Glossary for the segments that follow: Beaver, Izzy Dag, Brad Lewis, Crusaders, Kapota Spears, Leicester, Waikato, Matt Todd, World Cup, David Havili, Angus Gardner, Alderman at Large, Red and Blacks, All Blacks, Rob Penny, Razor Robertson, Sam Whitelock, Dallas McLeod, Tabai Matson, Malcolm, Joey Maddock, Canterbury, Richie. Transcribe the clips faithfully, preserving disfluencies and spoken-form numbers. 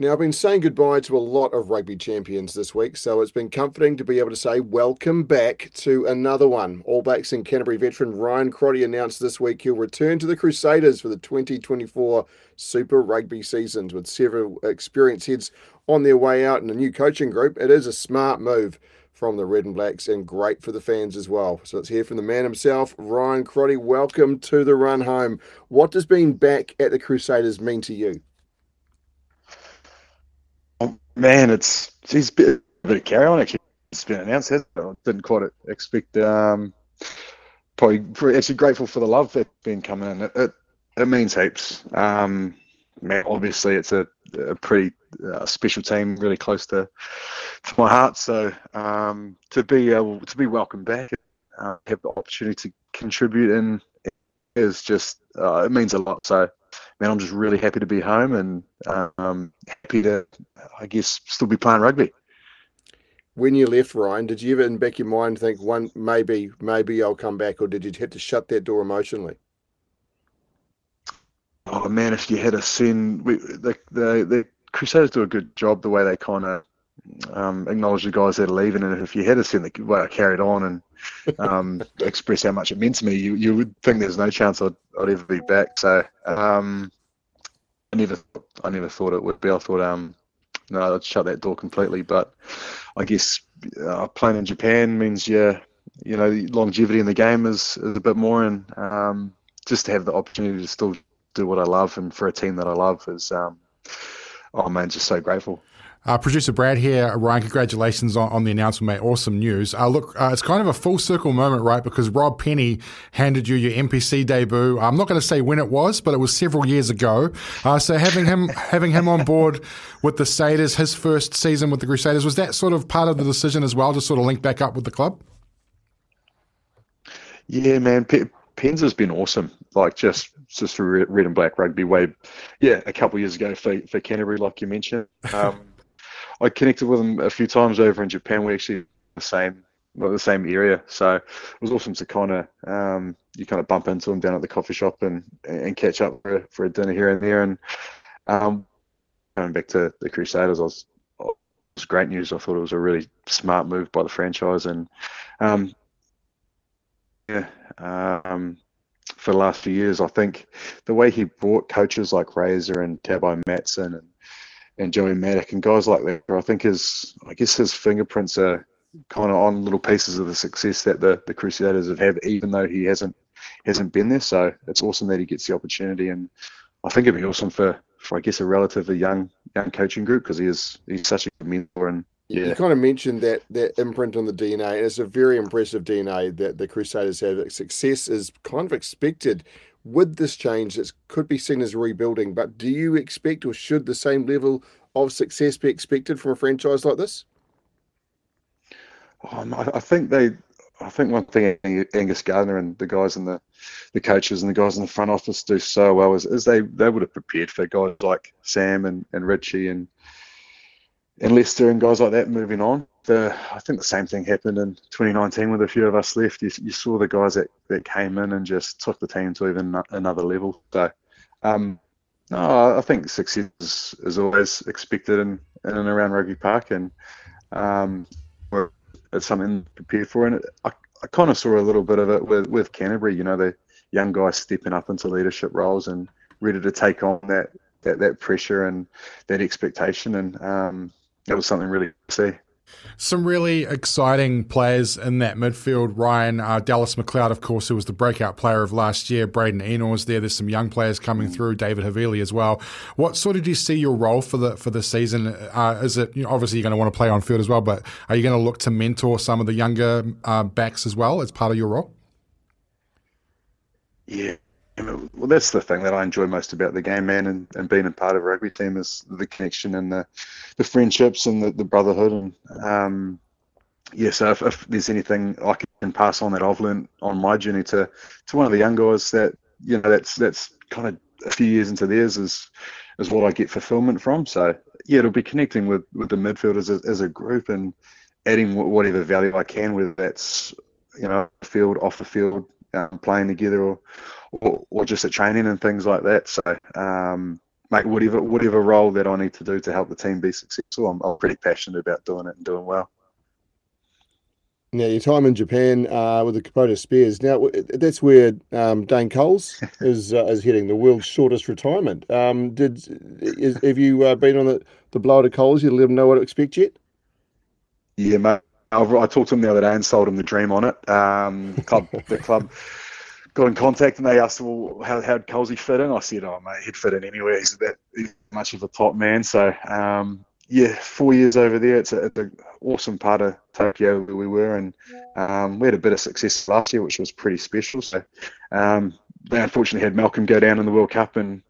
Now, I've been saying goodbye to a lot of rugby champions this week, so it's been comforting to be able to say welcome back to another one. All Blacks and Canterbury veteran Ryan Crotty announced this week he'll return to the Crusaders for the twenty twenty-four Super Rugby seasons with several experienced heads on their way out and a new coaching group. It is a smart move from the Red and Blacks and great for the fans as well. So let's hear from the man himself, Ryan Crotty. Welcome to the run home. What does being back at the Crusaders mean to you? Man, it's geez, a bit of carry on. Actually, it's been announced, hasn't it? I didn't quite expect. Um, probably actually grateful for the love that's been coming in. It it, it means heaps. Um, man, obviously it's a, a pretty uh, special team, really close to to my heart. So um, to be able to be welcomed back, uh, have the opportunity to contribute, and is just uh, it means a lot. So. Man, I'm just really happy to be home and um, happy to, I guess, still be playing rugby. When you left, Ryan, did you ever in back your mind think, one maybe, maybe I'll come back, or did you have to shut that door emotionally? Oh man, if you had a sin, we, the, the the Crusaders do a good job the way they kind of um, acknowledge the guys that are leaving, and if you had a sin the way I carried on and um, express how much it meant to me, you you would think there's no chance I'd. I'd ever be back. So um, I never, I never thought it would be. I thought, um, no, I'd shut that door completely. But I guess uh, playing in Japan means, yeah, you know, the longevity in the game is, is a bit more, and um, just to have the opportunity to still do what I love and for a team that I love is, um, oh man, just so grateful. Uh, Producer Brad here. Ryan, congratulations on, on the announcement, mate. Awesome news. Uh, look, uh, it's kind of a full circle moment, right? Because Rob Penny handed you your N P C debut. I'm not going to say when it was, but it was several years ago. Uh, so having him having him on board with the Satyrs, his first season with the Crusaders, was that sort of part of the decision as well, to sort of link back up with the club? Yeah, man. P- Pens has been awesome. Like just just red and black rugby way. Yeah, a couple of years ago for, for Canterbury, like you mentioned. Um I connected with him a few times over in Japan. We're actually the same, well, the same area. So it was awesome to kind of, um, you kind of bump into him down at the coffee shop and, and catch up for, for a dinner here and there. And um, going back to the Crusaders, I was, it was great news. I thought it was a really smart move by the franchise. And um, yeah, um, for the last few years, I think the way he brought coaches like Razor and Tabai Matson and and Joey Maddock and guys like that, I think his, I guess his fingerprints are kind of on little pieces of the success that the, the Crusaders have had, even though he hasn't hasn't been there. So it's awesome that he gets the opportunity, and I think it'd be awesome for, for I guess a relatively young young coaching group, because he is he's such a good mentor. And yeah, you kind of mentioned that that imprint on the D N A, and it's a very impressive D N A that the Crusaders have. Success is kind of expected. With this change, it could be seen as rebuilding, but do you expect, or should the same level of success be expected from a franchise like this? Oh, no, I think they, I think one thing Angus Gardner and the guys in the, the coaches and the guys in the front office do so well is, is they, they would have prepared for guys like Sam and, and Richie and and Leicester and guys like that moving on. The, I think the same thing happened in twenty nineteen with a few of us left. You, you saw the guys that, that came in and just took the team to even another level. So, um, no, I think success is, is always expected in, in and around Rugby Park, and um, it's something to prepare for. And it, I, I kind of saw a little bit of it with, with Canterbury. You know, the young guys stepping up into leadership roles and ready to take on that that, that pressure and that expectation. And um, that was something really to see. Some really exciting players in that midfield, Ryan. Uh, Dallas McLeod, of course, who was the breakout player of last year. Brayden Ennor is there. There's some young players coming through. David Havili as well. What sort of do you see your role for the for the season? Uh, is it, you know, obviously you're going to want to play on field as well, but are you going to look to mentor some of the younger uh, backs as well as part of your role? Yeah. Well, that's the thing that I enjoy most about the game, man, and, and being a part of a rugby team is the connection and the, the friendships and the, the brotherhood. And um, yeah, so if, if there's anything I can pass on that I've learned on my journey to, to one of the young guys that, you know, that's that's kind of a few years into theirs is is what I get fulfillment from. So yeah, it'll be connecting with, with the midfielders as, as a group and adding whatever value I can, whether that's, you know, field, off the field, um, playing together or, or or just at training and things like that. So um, make whatever whatever role that I need to do to help the team be successful. I'm, I'm pretty passionate about doing it and doing well. Now, your time in Japan uh, with the Kapota Spears. Now, that's where um, Dane Coles is uh, is heading, the world's shortest retirement. Um, did is, have you uh, been on the, the blower to Coles? You let him know what to expect yet? Yeah, mate. I've, I talked to him the other day and sold him the dream on it. Um, club, the club got in contact and they asked, well, how how'd Colesy fit in? I said, oh, mate, he'd fit in anywhere. He's that he's much of a top man. So, um, yeah, four years over there. It's a, it's an awesome part of Tokyo where we were, and um, we had a bit of success last year, which was pretty special. So um, they unfortunately had Malcolm go down in the World Cup, and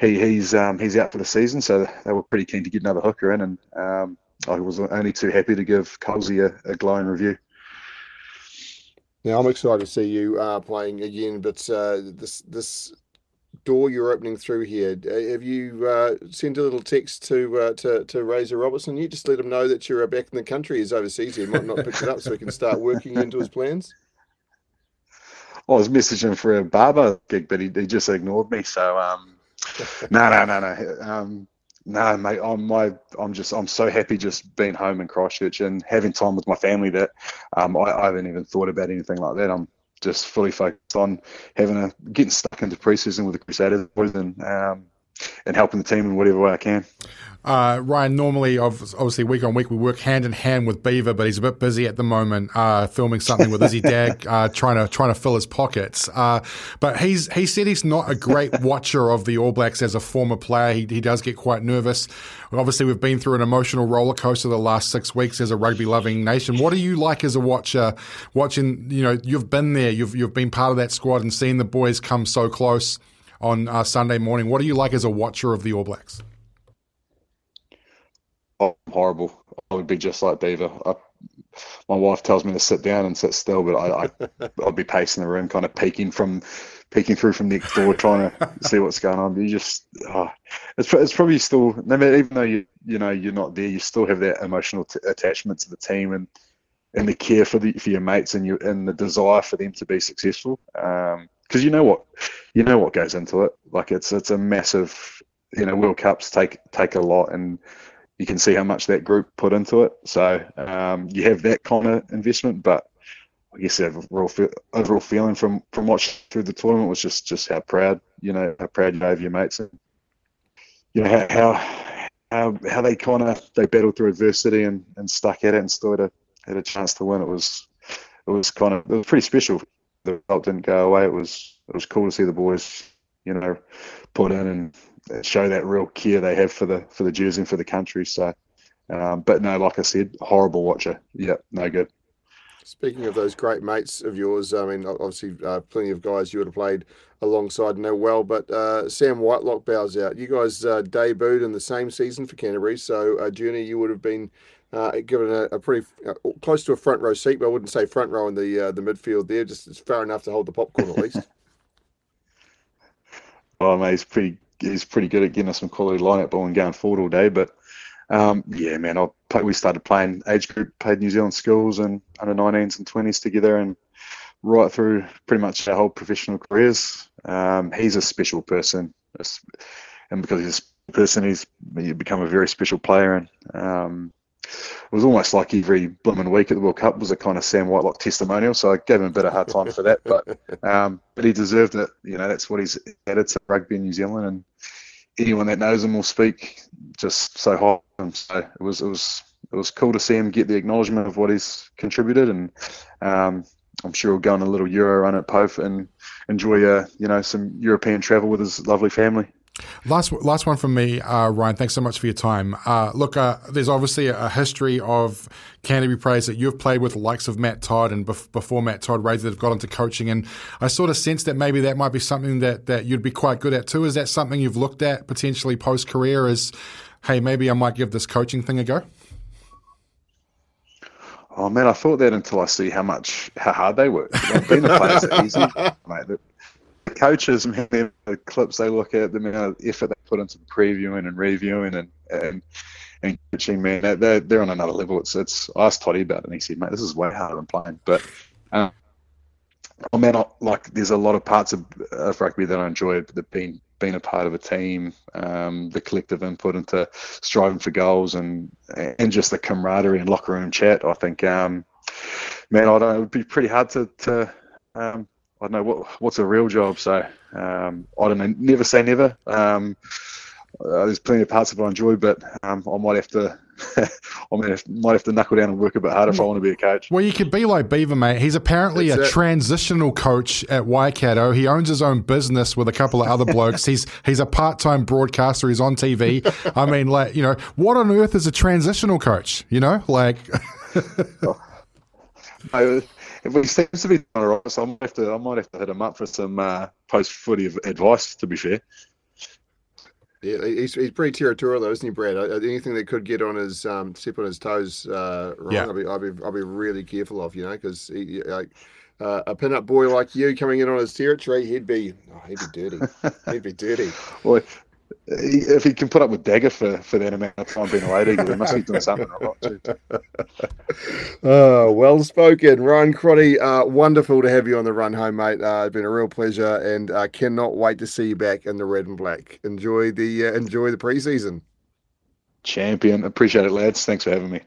he he's um, he's out for the season. So they were pretty keen to get another hooker in, and um, I was only too happy to give Colesy a, a glowing review. Now, I'm excited to see you uh, playing again, but uh, this this door you're opening through here, have you uh, sent a little text to, uh, to to Razor Robertson? You just let him know that you're back in the country. He's overseas. He might not pick it up so he can start working into his plans. I was messaging for a barber gig, but he, he just ignored me. So, um, no, no, no, no. Um, No, mate, I'm my, I'm just, I'm so happy just being home in Christchurch and having time with my family that um, I, I haven't even thought about anything like that. I'm just fully focused on having a, getting stuck into preseason with the Crusaders and um, and helping the team in whatever way I can. Uh, Ryan, normally, obviously, week on week, we work hand in hand with Beaver, but he's a bit busy at the moment, uh, filming something with Izzy Dag, uh, trying to trying to fill his pockets. Uh, but he's he said he's not a great watcher of the All Blacks as a former player. He he does get quite nervous. Obviously, we've been through an emotional roller coaster the last six weeks as a rugby loving nation. What are you like as a watcher? Watching, you know, you've been there, you've you've been part of that squad, and seeing the boys come so close on uh, Sunday morning. What are you like as a watcher of the All Blacks? Oh, I'm horrible. I would be just like Beaver. I, my wife tells me to sit down and sit still, but I, I, I'd be pacing the room, kind of peeking from, peeking through from next door, trying to see what's going on. You just, oh, it's it's probably still, no matter, even though you you know you're not there, you still have that emotional t- attachment to the team and and the care for the for your mates and you and the desire for them to be successful. Um, because you know what, you know what goes into it. Like it's it's a massive, you know, World Cups take take a lot and. You can see how much that group put into it. So um, you have that kind of investment, but I guess the overall, overall feeling from, from watching through the tournament was just, just how proud, you know, how proud you are of your mates. And, you know, how how how, how they kind of, they battled through adversity and, and stuck at it and still had a, had a chance to win. It was, it was kind of, it was pretty special. The result didn't go away. It was, it was cool to see the boys, you know, put in and, show that real care they have for the for the jersey and for the country. So, um, but no, like I said, horrible watcher. Yeah, no good. Speaking of those great mates of yours, I mean, obviously uh, plenty of guys you would have played alongside know well, but uh, Sam Whitelock bows out. You guys uh, debuted in the same season for Canterbury, so uh, Junior, you would have been uh, given a, a pretty uh, close to a front row seat, but I wouldn't say front row in the uh, the midfield there. Just it's fair enough to hold the popcorn at least. Oh, mate, it's pretty. He's pretty good at getting us some quality lineup ball and going forward all day. But um, yeah, man, I play, we started playing age group, played New Zealand schools and under nineteens and twenties together, and right through pretty much our whole professional careers. Um, he's a special person, and because he's a person, he's become a very special player. And um, it was almost like every blooming week at the World Cup was a kind of Sam Whitelock testimonial. So I gave him a bit of a hard time for that, but um, but he deserved it. You know, that's what he's added to rugby in New Zealand, and anyone that knows him will speak just so high of him. So it was it was it was cool to see him get the acknowledgement of what he's contributed, and um, I'm sure he'll go on a little Euro run at P O F and enjoy uh, you know some European travel with his lovely family. Last last one from me, uh, Ryan. Thanks so much for your time. Uh, look, uh, there's obviously a history of Canterbury players that you've played with, the likes of Matt Todd and bef- before Matt Todd, Razor, that have got into coaching. And I sort of sense that maybe that might be something that, that you'd be quite good at too. Is that something you've looked at potentially post-career as, hey, maybe I might give this coaching thing a go? Oh, man, I thought that until I see how much how hard they work. Being a player is easy, mate. Coaches, man, the clips they look at, the amount of effort they put into previewing and reviewing and and, and coaching, man, they're, they're on another level. It's, it's I asked Toddy about it and he said, mate, this is way harder than playing. But, um, oh man, I, like there's a lot of parts of, of rugby that I enjoy, but the being being a part of a team, um, the collective input into striving for goals, and and just the camaraderie and locker room chat. I think, um, man, I don't. It would be pretty hard to. to um, I don't know what what's a real job. So um, I don't know. Never say never. Um, uh, there's plenty of parts that I enjoy, but um, I might have to. I might have, might have to knuckle down and work a bit harder if I want to be a coach. Well, you could be like Beaver, mate. He's apparently That's a it. transitional coach at Waikato. He owns his own business with a couple of other blokes. He's he's a part-time broadcaster. He's on T V. I mean, like, you know, what on earth is a transitional coach? You know, like. No, it seems to be all right, so I might have to, I might have to hit him up for some uh, post-footy advice, to be fair. Yeah, he's, he's pretty territorial though, isn't he, Brad? Anything that could get on his um, step on his toes, uh, wrong, yeah. I'll be, I'll be, I'll be really careful of, you know, because like uh, a pin-up boy like you coming in on his territory, he'd be, oh, he'd be dirty, he'd be dirty. Well, if he can put up with Dagger for, for that amount of time being away, he must be doing something a lot too. Oh, well spoken, Ryan Crotty. Uh, wonderful to have you on the run home, mate. Uh, it's been a real pleasure, and I uh, cannot wait to see you back in the red and black. Enjoy the uh, enjoy the preseason. Champion, appreciate it, lads. Thanks for having me.